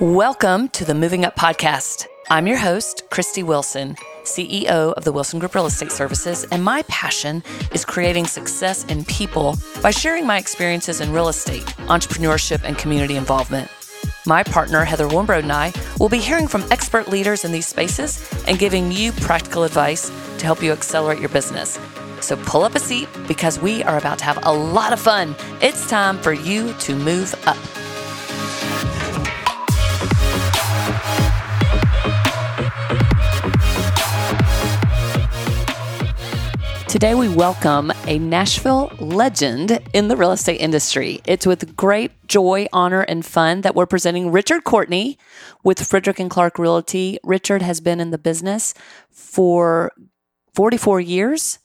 Welcome to the Moving Up Podcast. I'm your host, Christy Wilson, CEO of the Wilson Group Real Estate Services, and my passion is creating success in people by sharing my experiences in real estate, entrepreneurship, and community involvement. My partner, Heather Wurmbro, and I will be hearing from expert leaders in these spaces and giving you practical advice to help you accelerate your business. So pull up a seat because we are about to have a lot of fun. It's time for you to move up. Today we welcome a Nashville legend in the real estate industry. It's with great joy, honor, and fun that we're presenting Richard Courtney with Frederick and Clark Realty. Richard has been in the business for 44 years.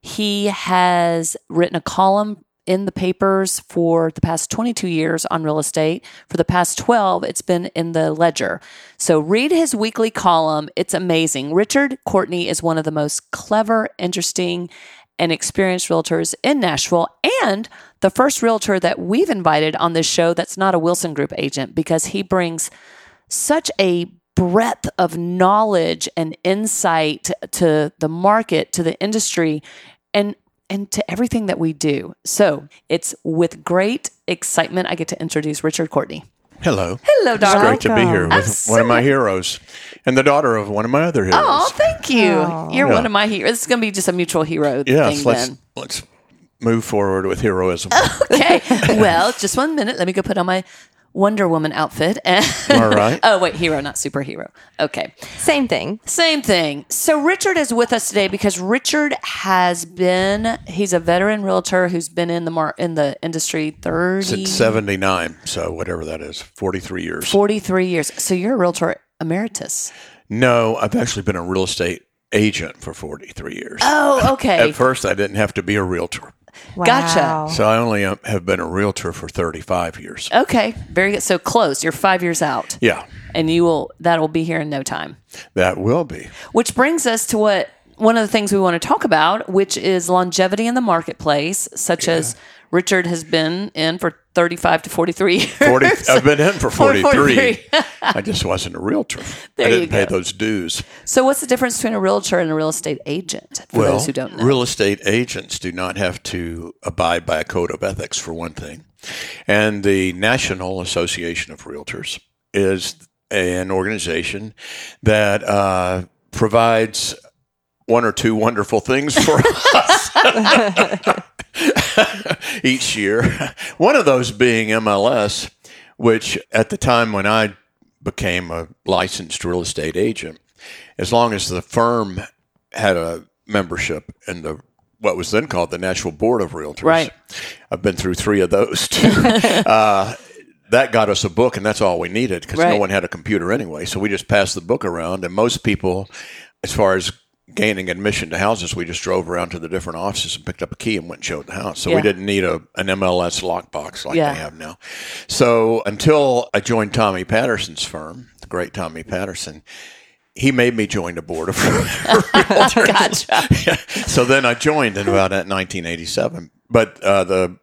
He has written a column in the papers for the past 22 years on real estate. For the past 12, it's been in the Ledger. So read his weekly column. It's amazing. Richard Courtney is one of the most clever, interesting, and experienced realtors in Nashville, and the first realtor that we've invited on this show that's not a Wilson Group agent, because he brings such a breadth of knowledge and insight to the market, to the industry, and to everything that we do. So it's with great excitement I get to introduce Richard Courtney. Hello. Hello, darling. It's great to be here with one of my heroes and the daughter of one of my other heroes. Oh, thank you. Aww. You're one of my heroes. It's going to be just a mutual hero thing then. Let's move forward with heroism. Okay. Well, just 1 minute. Let me go put on my Wonder Woman outfit. All right. Oh, wait, hero, not superhero. Okay. Same thing. So Richard is with us today because Richard he's a veteran realtor who's been in the industry since 79, so whatever that is, 43 years. So you're a realtor emeritus. No, I've actually been a real estate agent for 43 years. Oh, okay. At first, I didn't have to be a realtor. Wow. Gotcha. So I only have been a realtor for 35 years. Okay. Very good. So close. You're 5 years out. Yeah. And that'll be here in no time. That will be. Which brings us to one of the things we want to talk about, which is longevity in the marketplace, such as Richard has been in for 35 to 43 years. I've been in for 43. I just wasn't a realtor. There I didn't pay those dues. So what's the difference between a realtor and a real estate agent, for those who don't know? Real estate agents do not have to abide by a code of ethics, for one thing. And the National Association of Realtors is an organization that provides one or two wonderful things for us. Each year, one of those being MLS, which at the time when I became a licensed real estate agent, as long as the firm had a membership in what was then called the Nashville Board of Realtors, right. I've been through three of those too. That got us a book, and that's all we needed because no one had a computer anyway. So we just passed the book around, and most people, as far as gaining admission to houses, we just drove around to the different offices and picked up a key and went and showed the house. So we didn't need an MLS lockbox like they have now. So until I joined Tommy Patterson's firm, the great Tommy Patterson, he made me join the board of realtors. Gotcha. Yeah. So then I joined in about 1987. But the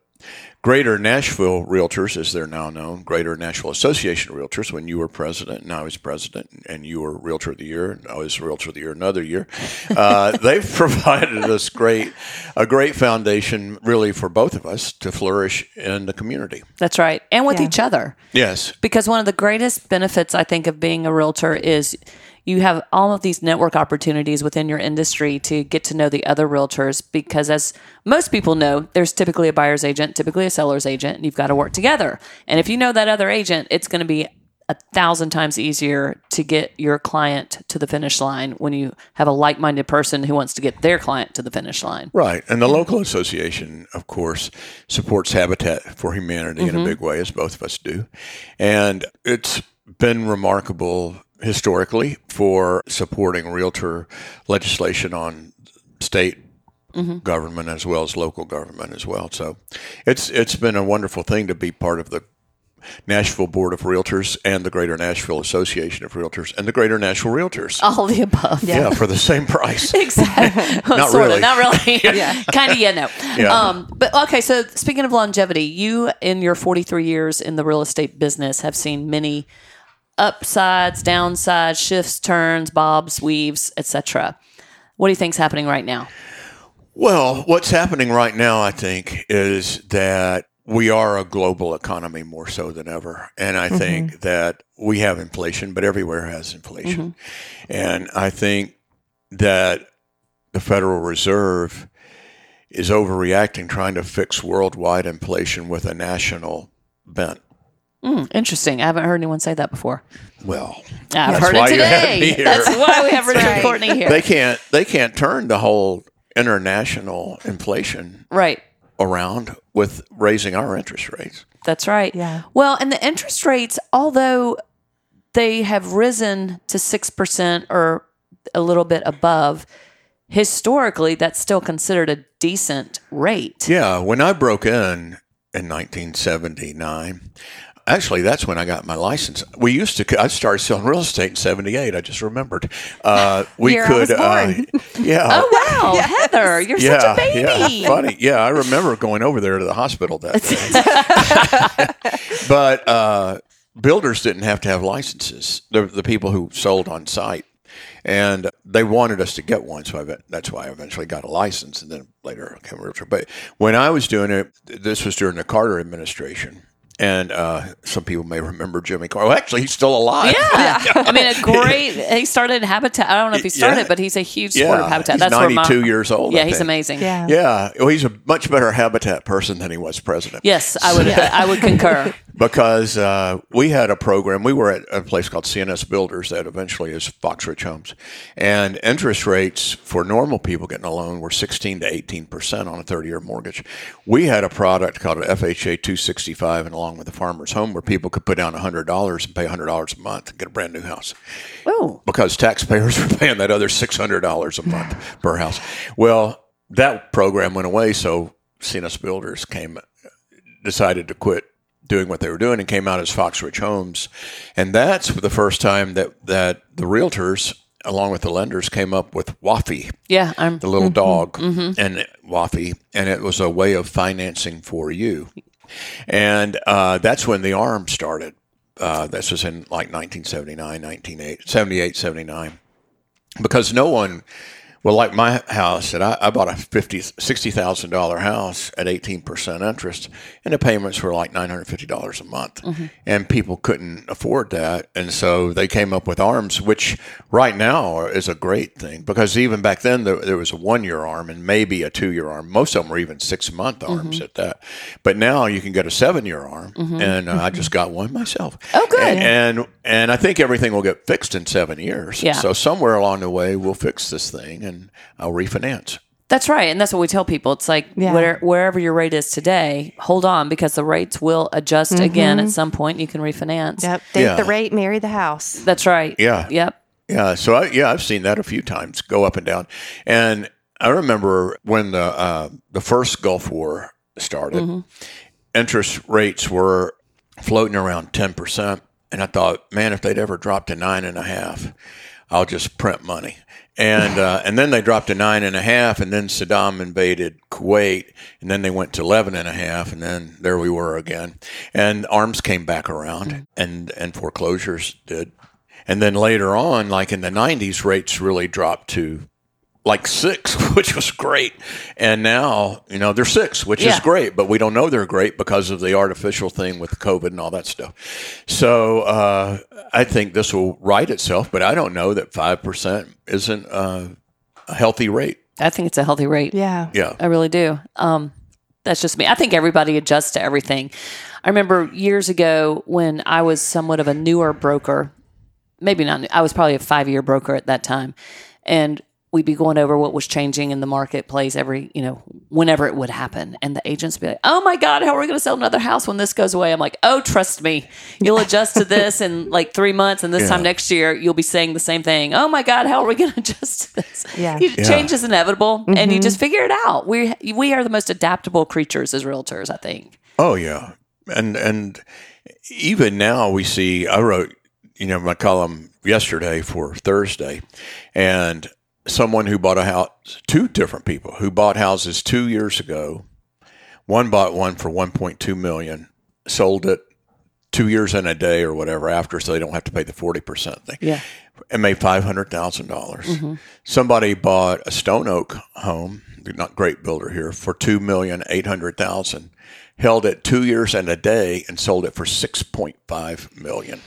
Greater Nashville Realtors, as they're now known, Greater Nashville Association of Realtors, when you were president and I was president and you were Realtor of the Year and I was Realtor of the Year another year, they've provided us a great foundation really for both of us to flourish in the community. That's right. And with each other. Yes. Because one of the greatest benefits, I think, of being a realtor is you have all of these network opportunities within your industry to get to know the other realtors, because as most people know, there's typically a buyer's agent, typically a seller's agent, and you've got to work together. And if you know that other agent, it's going to be 1,000 times easier to get your client to the finish line when you have a like-minded person who wants to get their client to the finish line. Right. And the local association, of course, supports Habitat for Humanity in a big way, as both of us do. And it's been remarkable historically for supporting realtor legislation on state government as well as local government as well. So it's been a wonderful thing to be part of the Nashville Board of Realtors and the Greater Nashville Association of Realtors and the Greater Nashville Realtors. All the above. Yeah, for the same price. Exactly. Not sort really. Of, not really. Yeah. Kind of, no. Yeah. But okay, so speaking of longevity, you in your 43 years in the real estate business have seen many upsides, downsides, shifts, turns, bobs, weaves, etc. What do you think's happening right now? Well, what's happening right now, I think, is that we are a global economy more so than ever. And I think that we have inflation, but everywhere has inflation. And I think that the Federal Reserve is overreacting, trying to fix worldwide inflation with a national bent. Interesting. I haven't heard anyone say that before. Well, I've heard it today. That's why we have Richard Courtney here. They can't turn the whole international inflation around with raising our interest rates. That's right. Yeah. Well, and the interest rates, although they have risen to 6% or a little bit above, historically that's still considered a decent rate. Yeah. When I broke in 1979. Actually, that's when I got my license. We used to. I started selling real estate in '78. I just remembered. We Here could. I was born. Oh wow, Heather, you're such a baby. Yeah, funny. Yeah, I remember going over there to the hospital that day. But builders didn't have to have licenses. The people who sold on site, and they wanted us to get one. So that's why I eventually got a license, and then later I became a realtor. But when I was doing it, this was during the Carter administration. And some people may remember Jimmy Carter. Well, actually, he's still alive. Yeah. I mean, he started Habitat. I don't know if he started, but he's a huge supporter of Habitat. He's 92 years old. Yeah, he's amazing. Yeah. Well, he's a much better Habitat person than he was president. Yes, I would concur. Because we had a program. We were at a place called CNS Builders that eventually is Foxridge Homes. And interest rates for normal people getting a loan were 16 to 18% on a 30-year mortgage. We had a product called FHA 265 and along with the Farmer's Home, where people could put down $100 and pay $100 a month and get a brand new house. Oh. Because taxpayers were paying that other $600 a month per house. Well, that program went away, so CNS Builders decided to quit doing what they were doing and came out as Foxridge Homes. And that's the first time that the realtors, along with the lenders, came up with WAFI, the little dog, and WAFI, and it was a way of financing for you. And that's when the ARM started. This was in like 1978, 79. Because no one, well, like my house, and I bought a $60,000 house at 18% interest, and the payments were like $950 a month. And people couldn't afford that. And so they came up with ARMs, which right now is a great thing. Because even back then, there was a 1-year ARM and maybe a 2-year ARM. Most of them were even 6-month ARMs at that. But now you can get a 7-year ARM, and I just got one myself. Oh, good. And I think everything will get fixed in 7 years. Yeah. So somewhere along the way, we'll fix this thing. And I'll refinance. That's right. And that's what we tell people. It's like wherever your rate is today, hold on because the rates will adjust again at some point. You can refinance. Yep. Date the rate, marry the house. That's right. Yeah. Yep. Yeah. So, I've seen that a few times go up and down. And I remember when the first Gulf War started, interest rates were floating around 10%. And I thought, man, if they'd ever dropped to 9.5%, I'll just print money. And then they dropped to 9.5%, and then Saddam invaded Kuwait, and then they went to 11.5%, and then there we were again. And ARMs came back around, and foreclosures did. And then later on, like in the 90s, rates really dropped to like 6%, which was great. And now, they're 6%, which is great, but we don't know they're great because of the artificial thing with COVID and all that stuff. So I think this will right itself, but I don't know that 5% isn't a healthy rate. I think it's a healthy rate. Yeah. Yeah. I really do. That's just me. I think everybody adjusts to everything. I remember years ago when I was somewhat of a newer broker, maybe not new, I was probably a 5-year broker at that time. And we'd be going over what was changing in the marketplace every, whenever it would happen. And the agents be like, oh my God, how are we going to sell another house when this goes away? I'm like, oh, trust me. You'll adjust to this in like 3 months. And this time next year, you'll be saying the same thing. Oh my God, how are we going to adjust to this? Yeah. Change is inevitable and you just figure it out. We are the most adaptable creatures as realtors, I think. Oh yeah. And even now we see, I wrote, my column yesterday for Thursday and someone who bought a house, 2 different people who bought houses 2 years ago. One bought one for $1.2 million, sold it 2 years and a day or whatever after, so they don't have to pay the 40% thing. Yeah. And made $500,000. Mm-hmm. Somebody bought a Stone Oak home, not great builder here, for $2,800,000, held it 2 years and a day, and sold it for $6.5 million.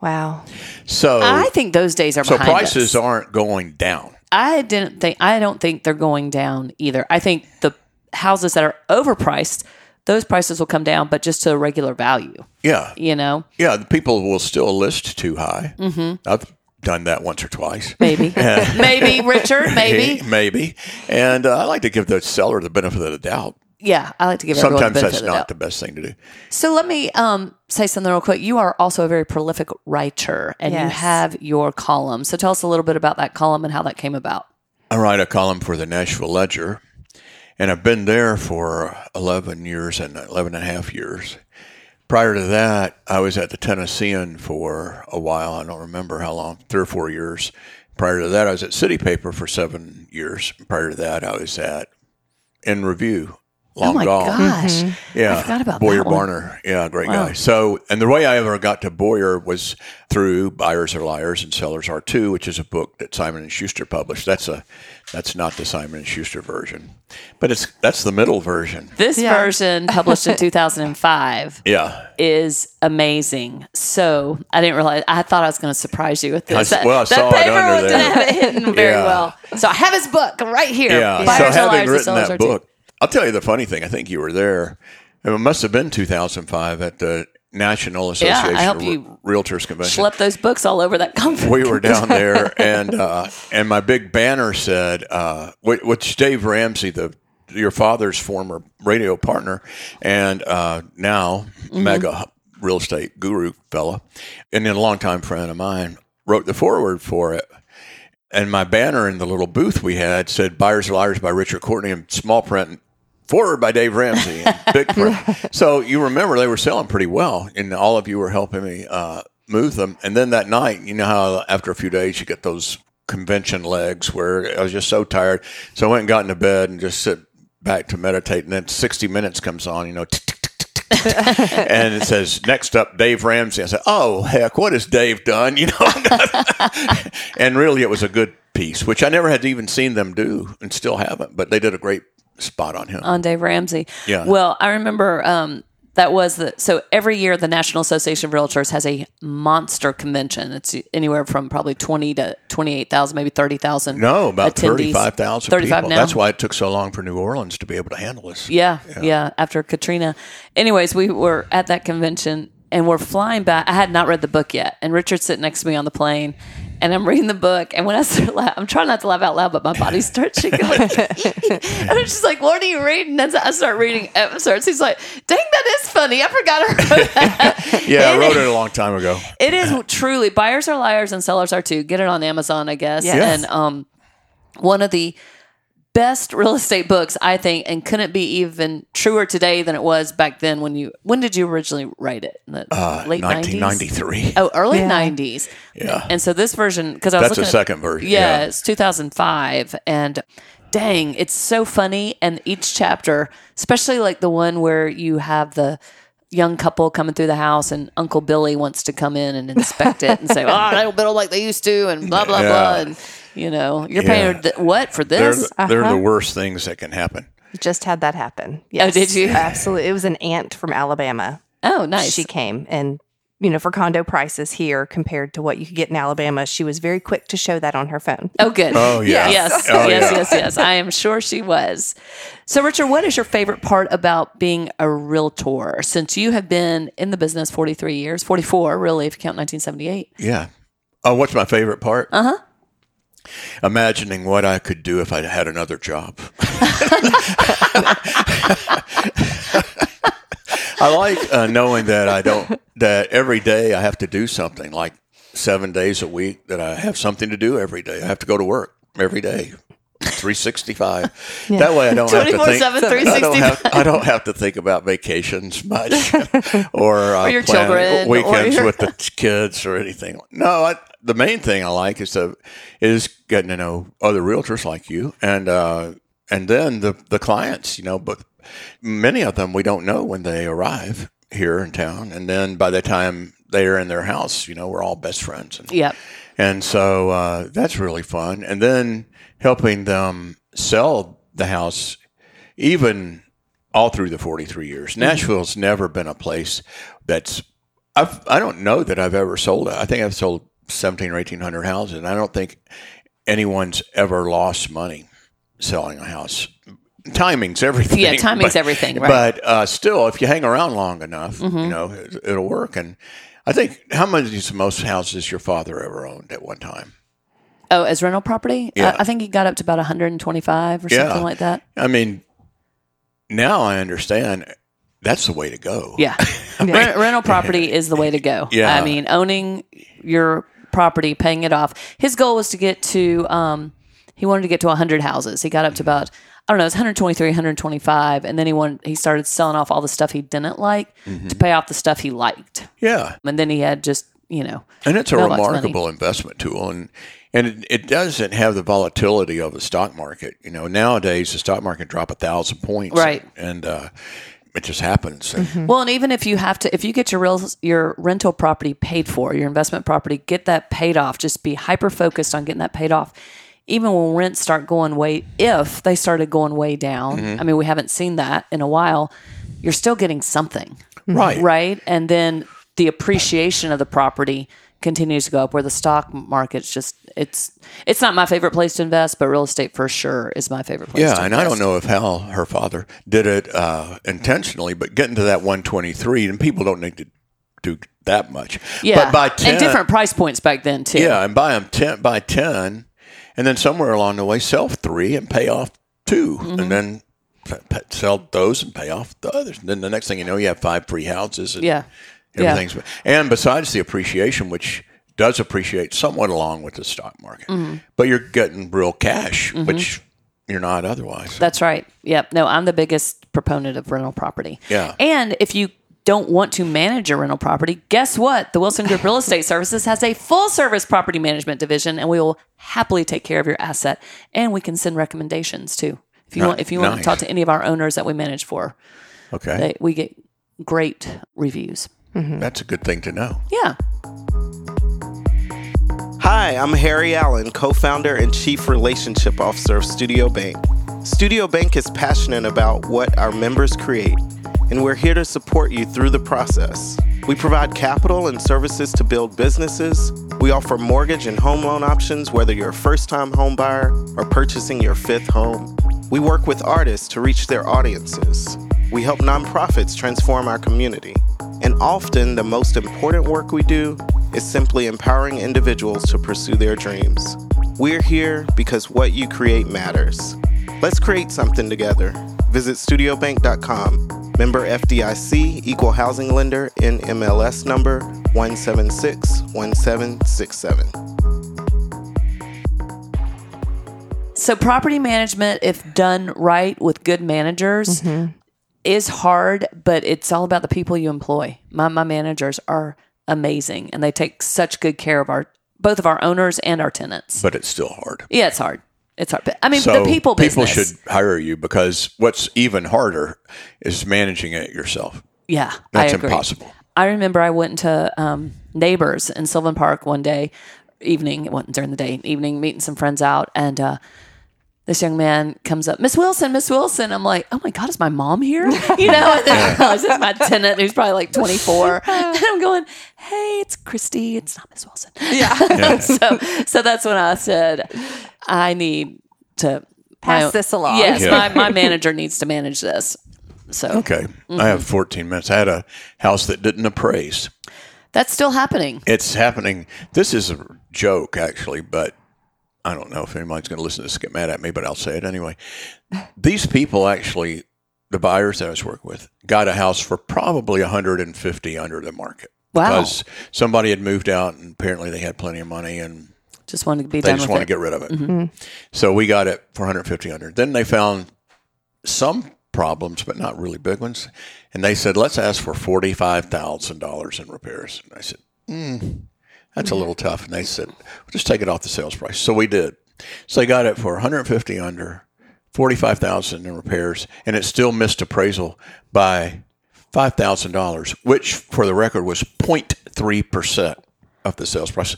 Wow. So I think those days are behind us. So prices aren't going down. I don't think they're going down either. I think the houses that are overpriced, those prices will come down, but just to a regular value. Yeah. You know? Yeah. The people will still list too high. Mm-hmm. I've done that once or twice. Maybe. Maybe, Richard. Maybe. Maybe. And I like to give the seller the benefit of the doubt. Yeah, I like to give everyone the benefit of the doubt. Sometimes that's not the best thing to do. So let me say something real quick. You are also a very prolific writer, and yes, you have your column. So tell us a little bit about that column and how that came about. I write a column for the Nashville Ledger, and I've been there for 11 and a half years. Prior to that, I was at the Tennessean for a while. I don't remember how long, 3 or 4 years. Prior to that, I was at City Paper for 7 years. Prior to that, I was at In Review. Long gone. Oh, my gosh. Mm-hmm. Yeah. I forgot about Boyer Barner. Yeah, great guy. So, and the way I ever got to Boyer was through Buyers Are Liars and Sellers Are Too, which is a book that Simon and Schuster published. That's not the Simon and Schuster version, but that's the middle version. This version, published in 2005, is amazing. So, I didn't realize, I thought I was going to surprise you with this. That paper was not hidden very well. So, I have his book right here. Yeah. Buyers Are Liars and Sellers Are Too. I'll tell you the funny thing. I think you were there. It must have been 2005 at the National Association of Realtors Convention. Schlepped those books all over that conference. We were down there, and my big banner said, which Dave Ramsey, your father's former radio partner, and now mega real estate guru fella, and then a longtime friend of mine, wrote the foreword for it. And my banner in the little booth we had said, Buyers Are Liars by Richard Courtney, in small print, forward by Dave Ramsey, and big print. So you remember they were selling pretty well, and all of you were helping me move them. And then that night, you know how after a few days you get those convention legs where I was just so tired. So I went and got into bed and just sit back to meditate. And then 60 Minutes comes on, you know, and it says, next up, Dave Ramsey. I said, oh, heck, what has Dave done? You know, and really it was a good piece, which I never had even seen them do and still haven't, but they did a great spot on him. On Dave Ramsey. Yeah. Well, I remember so every year the National Association of Realtors has a monster convention. It's anywhere from probably 20 to 28,000, maybe 30,000 attendees. No, about 35,000 people. Now. That's why it took so long for New Orleans to be able to handle this. Yeah, after Katrina. Anyways, we were at that convention and we're flying back. I had not read the book yet. And Richard's sitting next to me on the plane. And I'm reading the book, and when I start laughing, I'm trying not to laugh out loud, but my body starts shaking. And I'm just like, what are you reading? And I start reading episodes. He's like, dang, that is funny. I forgot I wrote that. I wrote it a long time ago. It is truly, Buyers Are Liars and Sellers Are Too. Get it on Amazon, I guess. Yes. And one of the best real estate books, I think, and couldn't be even truer today than it was back then. When did you originally write it? In the late 1993. 90s? Oh, early 90s. Yeah. And so this version, because that's the second version. Yeah, it's 2005, and dang, it's so funny. And each chapter, especially like the one where you have the young couple coming through the house and Uncle Billy wants to come in and inspect it and say, oh, they don't build like they used to and blah, blah, blah. And you know, you're paying what for this? They're the worst things that can happen. Just had that happen. Yes. Oh, did you? Absolutely. It was an aunt from Alabama. Oh, nice. She came and, you know, for condo prices here compared to what you could get in Alabama, she was very quick to show that on her phone. Oh, good. Oh, yeah. Yes. Oh, yes. I am sure she was. So, Richard, what is your favorite part about being a realtor since you have been in the business 43 years, 44 really, if you count 1978? Yeah. Oh, what's my favorite part? Uh-huh. Imagining what I could do if I had another job. I like knowing that that every day I have to do something, like 7 days a week, that I have something to do every day. I have to go to work every day, 365. Yeah. That way I don't have to think. 24/7, 365. I don't have to think about vacations much or your children, weekends with the kids or anything. No, the main thing I like is getting to know other realtors like you, and then the clients, you know, but many of them we don't know when they arrive, here in town. And then by the time they're in their house, you know, we're all best friends. And, yep. And so that's really fun. And then helping them sell the house, even all through the 43 years. Nashville's never been a place that's – I don't know that I've ever sold it. I think I've sold 1,700 or 1,800 houses, and I don't think anyone's ever lost money selling a house. Timing's everything. Yeah, timing's everything, right. But still, if you hang around long enough, you know, it'll work. And I think – how many is the most houses your father ever owned at one time? Oh, as rental property? Yeah. I think he got up to about 125 or something like that. I mean, now I understand that's the way to go. Yeah. I mean, rental property is the way to go. Yeah. I mean, owning your property, paying it off. His goal was to get to, he wanted to get to 100 houses. He got up to about, I don't know, it's 123, 125. And then he started selling off all the stuff he didn't like to pay off the stuff he liked. Yeah. And then he had just, you know. And it's a remarkable investment tool. And it doesn't have the volatility of the stock market. You know, nowadays the stock market drop 1,000 points, right? And it just happens. Well, and even if you have to, if you get your rental property paid for, your investment property, get that paid off. Just be hyper focused on getting that paid off. Even when rents start going way, if they started going way down, I mean, we haven't seen that in a while. You're still getting something, right? Right, and then the appreciation of the property continues to go up, where the stock market's just it's not my favorite place to invest, but real estate for sure is my favorite place to invest. Yeah, and I don't know if Hal, her father, did it intentionally, but getting to that 123, and people don't need to do that much. Yeah, but by 10, and different price points back then too. Yeah, and buy them 10 by 10, and then somewhere along the way sell 3 and pay off 2, and then sell those and pay off the others. And then the next thing you know, you have 5 free houses. And, everything's, and besides the appreciation, which does appreciate somewhat along with the stock market, but you're getting real cash, which you're not otherwise. That's right. Yep. No, I'm the biggest proponent of rental property. Yeah. And if you don't want to manage your rental property, guess what? The Wilson Group Real Estate Services has a full-service property management division, and we will happily take care of your asset. And we can send recommendations too. If you want to talk to any of our owners that we manage for, we get great reviews. That's a good thing to know. Yeah. Hi, I'm Harry Allen, co-founder and chief relationship officer of Studio Bank. Studio Bank is passionate about what our members create, and we're here to support you through the process. We provide capital and services to build businesses. We offer mortgage and home loan options, whether you're a first-time home buyer or purchasing your 5th home. We work with artists to reach their audiences. We help nonprofits transform our community. And often the most important work we do is simply empowering individuals to pursue their dreams. We're here because what you create matters. Let's create something together. Visit studiobank.com. Member FDIC, equal housing lender, NMLS number 1761767. So property management, if done right with good managers, is hard, but it's all about the people you employ. My managers are amazing, and they take such good care of both of our owners and our tenants. But it's still hard. Yeah, it's hard. But, I mean, so the people business. People should hire you, because what's even harder is managing it yourself. Yeah, that's impossible. I remember I went to Neighbors in Sylvan Park one day, evening, meeting some friends out, and this young man comes up, Miss Wilson. I'm like, oh my God, is my mom here? You know, and then I realize it's my tenant who's probably like 24. And I'm going, hey, it's Christy. It's not Miss Wilson. Yeah. So that's when I said, I need to pass this along. Yes, my manager needs to manage this. So I have 14 minutes. I had a house that didn't appraise. That's still happening. It's happening. This is a joke, actually, but I don't know if anybody's going to listen to this and get mad at me, but I'll say it anyway. These people actually, the buyers that I was working with, got a house for probably $150 under the market. Wow. Because somebody had moved out, and apparently they had plenty of money, and just wanted to be done with it. They just wanted to get rid of it. So we got it for $150 under. Then they found some problems, but not really big ones. And they said, let's ask for $45,000 in repairs. And I said, that's a little tough. And they said, we'll just take it off the sales price. So we did. So they got it for $150 under, $45,000 in repairs, and it still missed appraisal by $5,000, which for the record was 0.3% of the sales price.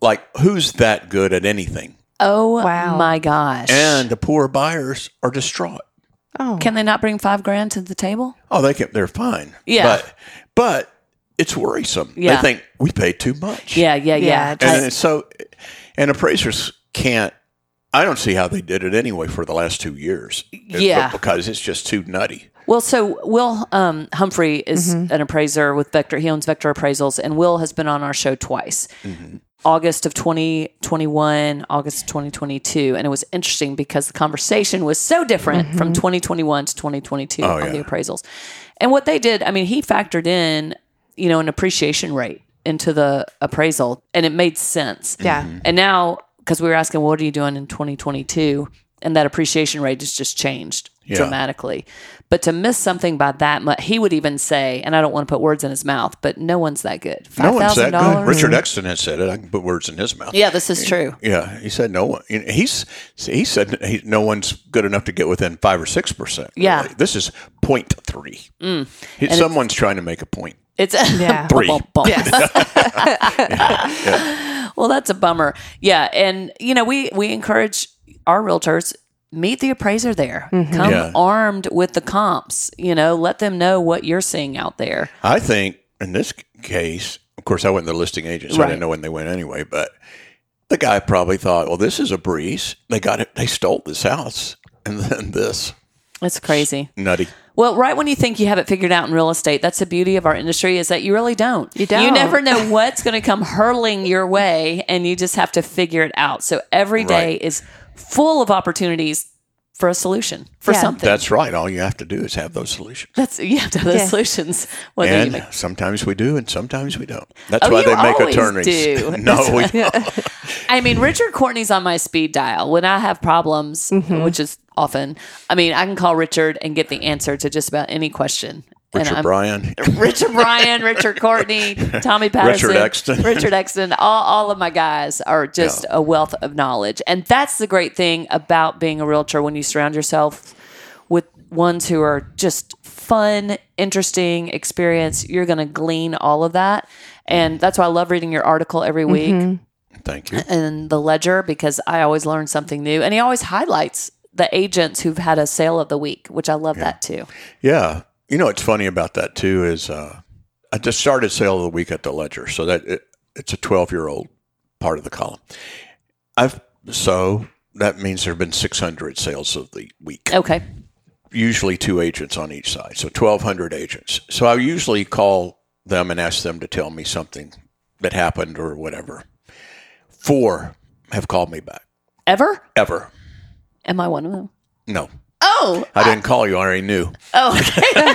Like, who's that good at anything? Oh, wow. My gosh. And the poor buyers are distraught. Oh. Can they not bring $5,000 to the table? Oh, they can. They're fine. Yeah. But it's worrisome. Yeah. They think we paid too much. Yeah. And appraisers can't. I don't see how they did it anyway for the last 2 years. Yeah. Because it's just too nutty. Well, so Will Humphrey is an appraiser with Vector. He owns Vector Appraisals, and Will has been on our show twice, August of 2021, August of 2022. And it was interesting because the conversation was so different from 2021 to 2022 on the appraisals. And what they did, I mean, he factored in, you know, an appreciation rate into the appraisal, and it made sense. Yeah. And now, because we were asking, what are you doing in 2022? And that appreciation rate has just changed dramatically. But to miss something by that much, he would even say, and I don't want to put words in his mouth, but no one's that good. $5,000? No one's that good. Richard Exton has said it. I can put words in his mouth. Yeah, this is true. Yeah, he said no one. He said no one's good enough to get within 5 or 6%. Yeah. Really. This is 0.3. Someone's trying to make a point. It's three. Well, that's a bummer. Yeah, and you know, we encourage our realtors, meet the appraiser there. Come armed with the comps. You know, let them know what you're seeing out there. I think in this case, of course, I wasn't the listing agent, so I didn't know when they went anyway. But the guy probably thought, well, this is a breeze. They got it. They stole this house, and then this. That's crazy. Nutty. Well, right when you think you have it figured out in real estate, that's the beauty of our industry, is that you really don't. You don't. You never know what's going to come hurling your way, and you just have to figure it out. So every day is full of opportunities for a solution, for something. That's right. All you have to do is have those solutions. You have to have those solutions. And sometimes we do, and sometimes we don't. That's why they make attorneys. Do. No, we don't. I mean, Richard Courtney's on my speed dial. When I have problems, which is often, I mean, I can call Richard and get the answer to just about any question. Richard Bryan, Richard Courtney, Tommy Patterson, Richard Exton, all of my guys are just a wealth of knowledge. And that's the great thing about being a realtor, when you surround yourself with ones who are just fun, interesting, experienced, you're going to glean all of that. And that's why I love reading your article every week. Thank you. And the Ledger, because I always learn something new. And he always highlights the agents who've had a sale of the week, which I love that too. Yeah. You know, what's funny about that too is I just started Sale of the Week at the Ledger. So that it's a 12-year-old part of the column. So that means there have been 600 sales of the week. Okay. Usually 2 agents on each side. So 1,200 agents. So I usually call them and ask them to tell me something that happened or whatever. 4 have called me back. Ever. Am I one of them? No. Oh. I didn't call you. I already knew. Oh, okay.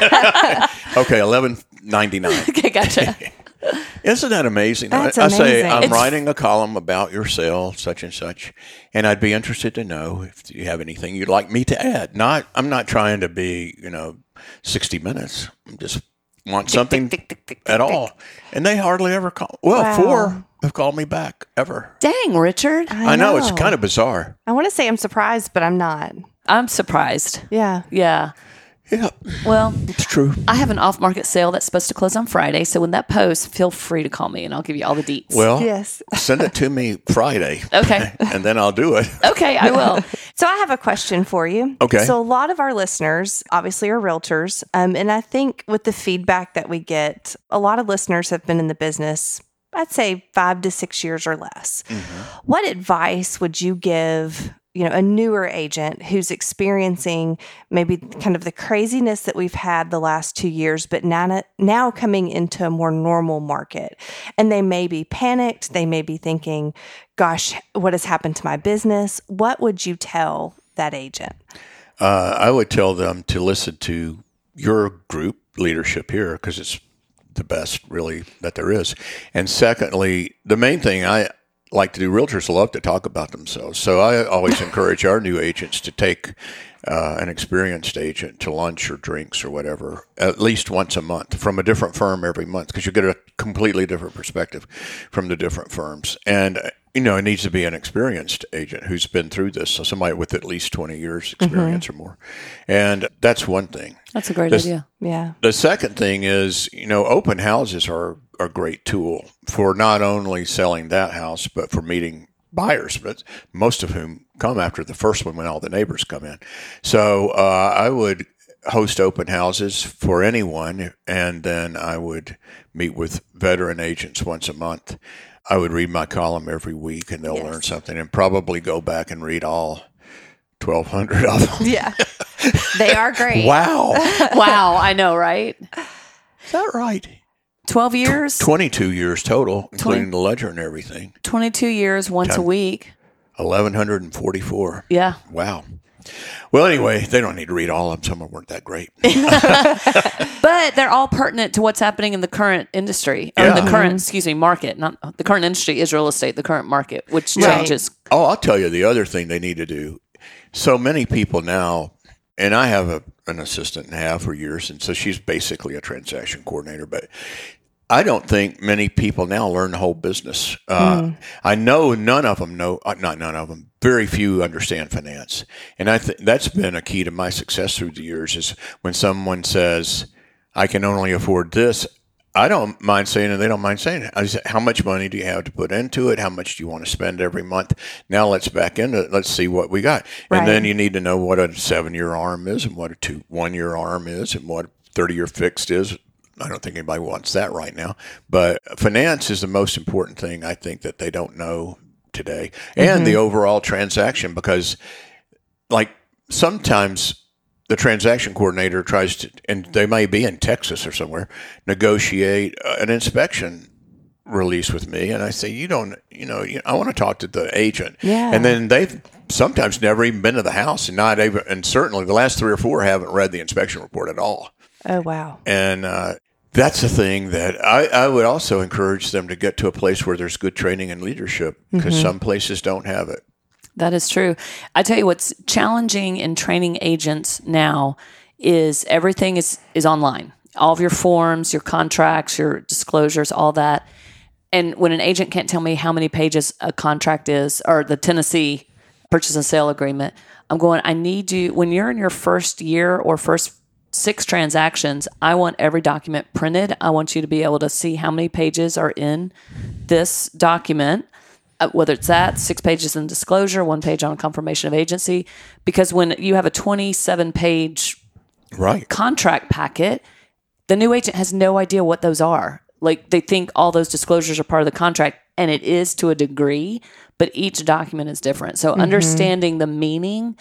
Okay, $11.99. Okay, gotcha. Isn't that amazing? That's amazing. I say, I'm writing a column about your sale, such and such, and I'd be interested to know if you have anything you'd like me to add. I'm not trying to be, 60 Minutes. I just want something at all. And they hardly ever call. Well, 4 have called me back, ever. Dang, Richard. I know. It's kind of bizarre. I want to say I'm surprised, but I'm not. I'm surprised. Yeah. Well, it's true. I have an off-market sale that's supposed to close on Friday. So when that posts, feel free to call me and I'll give you all the deets. Well, yes. Send it to me Friday. Okay. And then I'll do it. Okay, I will. So I have a question for you. Okay. So a lot of our listeners obviously are realtors. And I think with the feedback that we get, a lot of listeners have been in the business, I'd say 5 to 6 years or less. What advice would you give a newer agent who's experiencing maybe kind of the craziness that we've had the last 2 years, but now coming into a more normal market? And they may be panicked. They may be thinking, gosh, what has happened to my business? What would you tell that agent? I would tell them to listen to your group leadership here, because it's the best really that there is. And secondly, the main thing I like to do, realtors love to talk about themselves. So I always encourage our new agents to take an experienced agent to lunch or drinks or whatever, at least once a month, from a different firm every month, because you get a completely different perspective from the different firms. And You know, it needs to be an experienced agent who's been through this, so somebody with at least 20 years experience or more. And that's one thing. That's a great idea. Yeah. The second thing is, you know, open houses are a great tool for not only selling that house, but for meeting buyers, but most of whom come after the first one when all the neighbors come in. So I would host open houses for anyone, and then I would meet with veteran agents once a month. I would read my column every week, and they'll learn something, and probably go back and read all 1,200 of them. Yeah. They are great. Wow. Wow. I know, right? Is that right? 12 years? 22 years total, including the ledger and everything. 22 years, once a week. 1,144. Yeah. Wow. Well, anyway, they don't need to read all of them. Some of them weren't that great. But they're all pertinent to what's happening in the current industry, or the current, market. Not the current industry is real estate, the current market, which changes. Oh, I'll tell you the other thing they need to do. So many people now, and I have an assistant and a half for years, and so she's basically a transaction coordinator, but I don't think many people now learn the whole business. I know none of them know, not none of them, very few understand finance. And I think that's been a key to my success through the years is when someone says, I can only afford this, I don't mind saying it. They don't mind saying it. I said, how much money do you have to put into it? How much do you want to spend every month? Now let's back into it. Let's see what we got. Right. And then you need to know what a 7-year ARM is and what a 1-year ARM is and what a 30-year fixed is. I don't think anybody wants that right now. But finance is the most important thing, I think, that they don't know today. And the overall transaction, because like sometimes the transaction coordinator tries to, and they may be in Texas or somewhere, negotiate an inspection release with me. And I say, I want to talk to the agent. Yeah. And then they've sometimes never even been to the house and not even, and certainly the last 3 or 4 haven't read the inspection report at all. Oh, wow. And that's the thing that I would also encourage them to get to a place where there's good training and leadership, because some places don't have it. That is true. I tell you what's challenging in training agents now is everything is online. All of your forms, your contracts, your disclosures, all that. And when an agent can't tell me how many pages a contract is, or the Tennessee Purchase and Sale Agreement, I'm going, I need you, when you're in your first year or first 6 transactions, I want every document printed. I want you to be able to see how many pages are in this document, whether it's that 6 pages in disclosure, 1 page on confirmation of agency, because when you have a 27-page contract packet, the new agent has no idea what those are. Like, they think all those disclosures are part of the contract, and it is to a degree, but each document is different. So understanding the meaning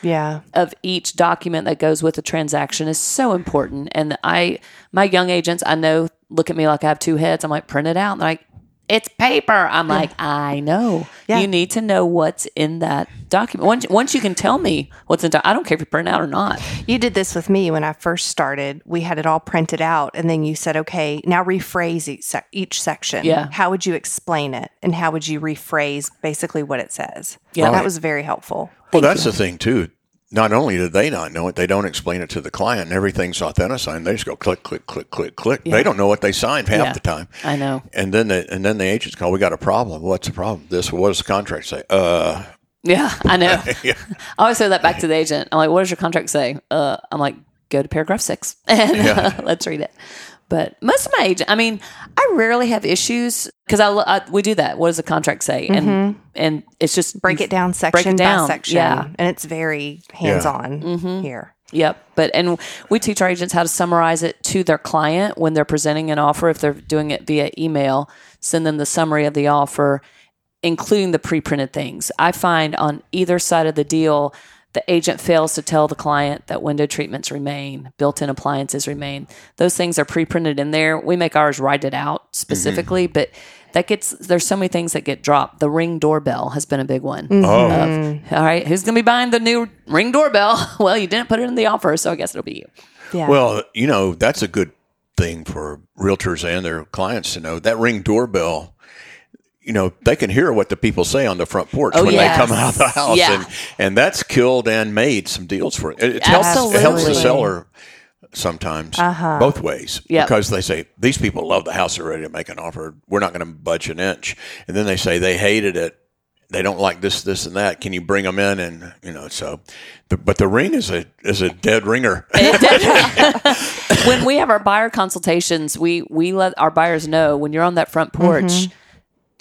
of each document that goes with a transaction is so important. And my young agents, I know, look at me like I have 2 heads. I'm like, print it out. And they're like, it's paper. I'm like, I know. Yeah. You need to know what's in that document. Once you can tell me what's in I don't care if you print it out or not. You did this with me when I first started. We had it all printed out. And then you said, okay, now rephrase each section. Yeah. How would you explain it? And how would you rephrase basically what it says? Yeah. That was very helpful. Well, that's the thing, too. Not only do they not know it, they don't explain it to the client, and everything's AuthentiSign. They just go click, click, click, click, click. Yeah. They don't know what they signed half the time. I know. And then the agents call, we got a problem. What's the problem? What does the contract say? Yeah, I know. Yeah. I always throw that back to the agent. I'm like, what does your contract say? I'm like, go to paragraph 6 and let's read it. But most of my agents, I mean, I rarely have issues because we do that. What does the contract say? And it's just break it down section by section. Yeah. And it's very hands-on here. Yep. And we teach our agents how to summarize it to their client when they're presenting an offer. If they're doing it via email, send them the summary of the offer, including the pre-printed things. I find on either side of the deal, the agent fails to tell the client that window treatments remain, built-in appliances remain. Those things are pre-printed in there. We make ours write it out specifically, but there's so many things that get dropped. The Ring doorbell has been a big one. All right, who's going to be buying the new Ring doorbell? Well, you didn't put it in the offer, so I guess it'll be you. Yeah. Well, that's a good thing for realtors and their clients to know. That Ring doorbell, they can hear what the people say on the front porch when they come out of the house. Yeah. And that's killed and made some deals for it. It helps the seller sometimes both ways because they say, these people love the house. They're ready to make an offer. We're not going to budge an inch. And then they say they hated it. they don't like this, this, and that. Can you bring them in? And, you know, so, but the ring is a dead ringer. When we have our buyer consultations, we let our buyers know, when you're on that front porch, mm-hmm.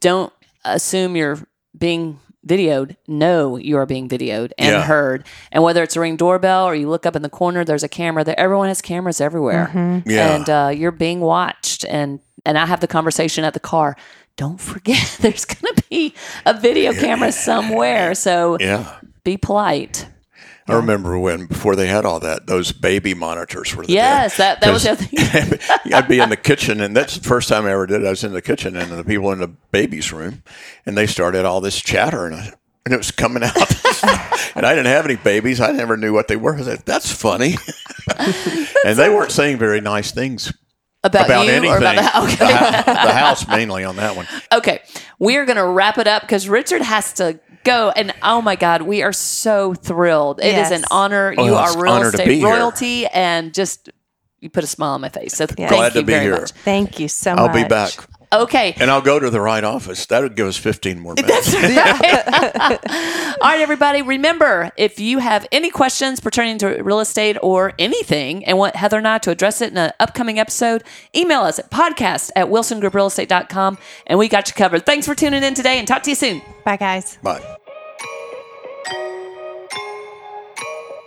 don't assume you're being videoed. No, you are being videoed and heard. And whether it's a Ring doorbell or you look up in the corner, there's a camera there. Everyone has cameras everywhere. Mm-hmm. Yeah. And you're being watched. And I have the conversation at the car. Don't forget, there's going to be a video camera somewhere. So be polite. I remember when, before they had all that, those baby monitors were there. Yes, that was the other thing. I'd be in the kitchen, and that's the first time I ever did it. I was in the kitchen, and the people in the baby's room, and they started all this chatter, and it was coming out. And I didn't have any babies. I never knew what they were. I said, that's funny. And they weren't saying very nice things. About you anything. Or about the house mainly on that one. Okay. We are going to wrap it up because Richard has to go. And oh my God, we are so thrilled. Yes. It is an honor. You are real estate royalty here. And just you put a smile on my face. So glad to be here. Much. Thank you so much. I'll be back. Okay. And I'll go to the right office. That would give us 15 more minutes. That's right. All right, everybody. Remember, if you have any questions pertaining to real estate or anything and want Heather and I to address it in an upcoming episode, email us at podcast@wilsongrouprealestate.com, and we got you covered. Thanks for tuning in today, and talk to you soon. Bye, guys. Bye.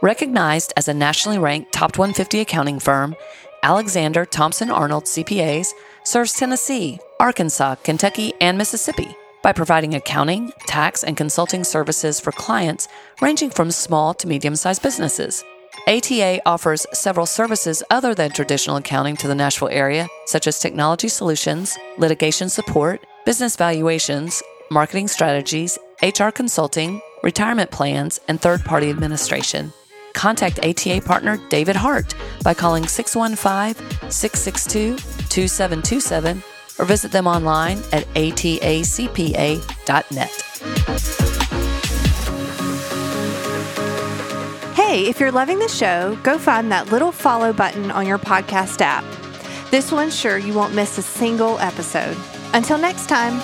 Recognized as a nationally ranked top 150 accounting firm, Alexander Thompson Arnold CPAs serves Tennessee, Arkansas, Kentucky, and Mississippi by providing accounting, tax, and consulting services for clients ranging from small to medium-sized businesses. ATA offers several services other than traditional accounting to the Nashville area, such as technology solutions, litigation support, business valuations, marketing strategies, HR consulting, retirement plans, and third-party administration. Contact ATA partner David Hart by calling 615-662-2727 or visit them online at atacpa.net. Hey, if you're loving the show, go find that little follow button on your podcast app. This one's sure you won't miss a single episode. Until next time.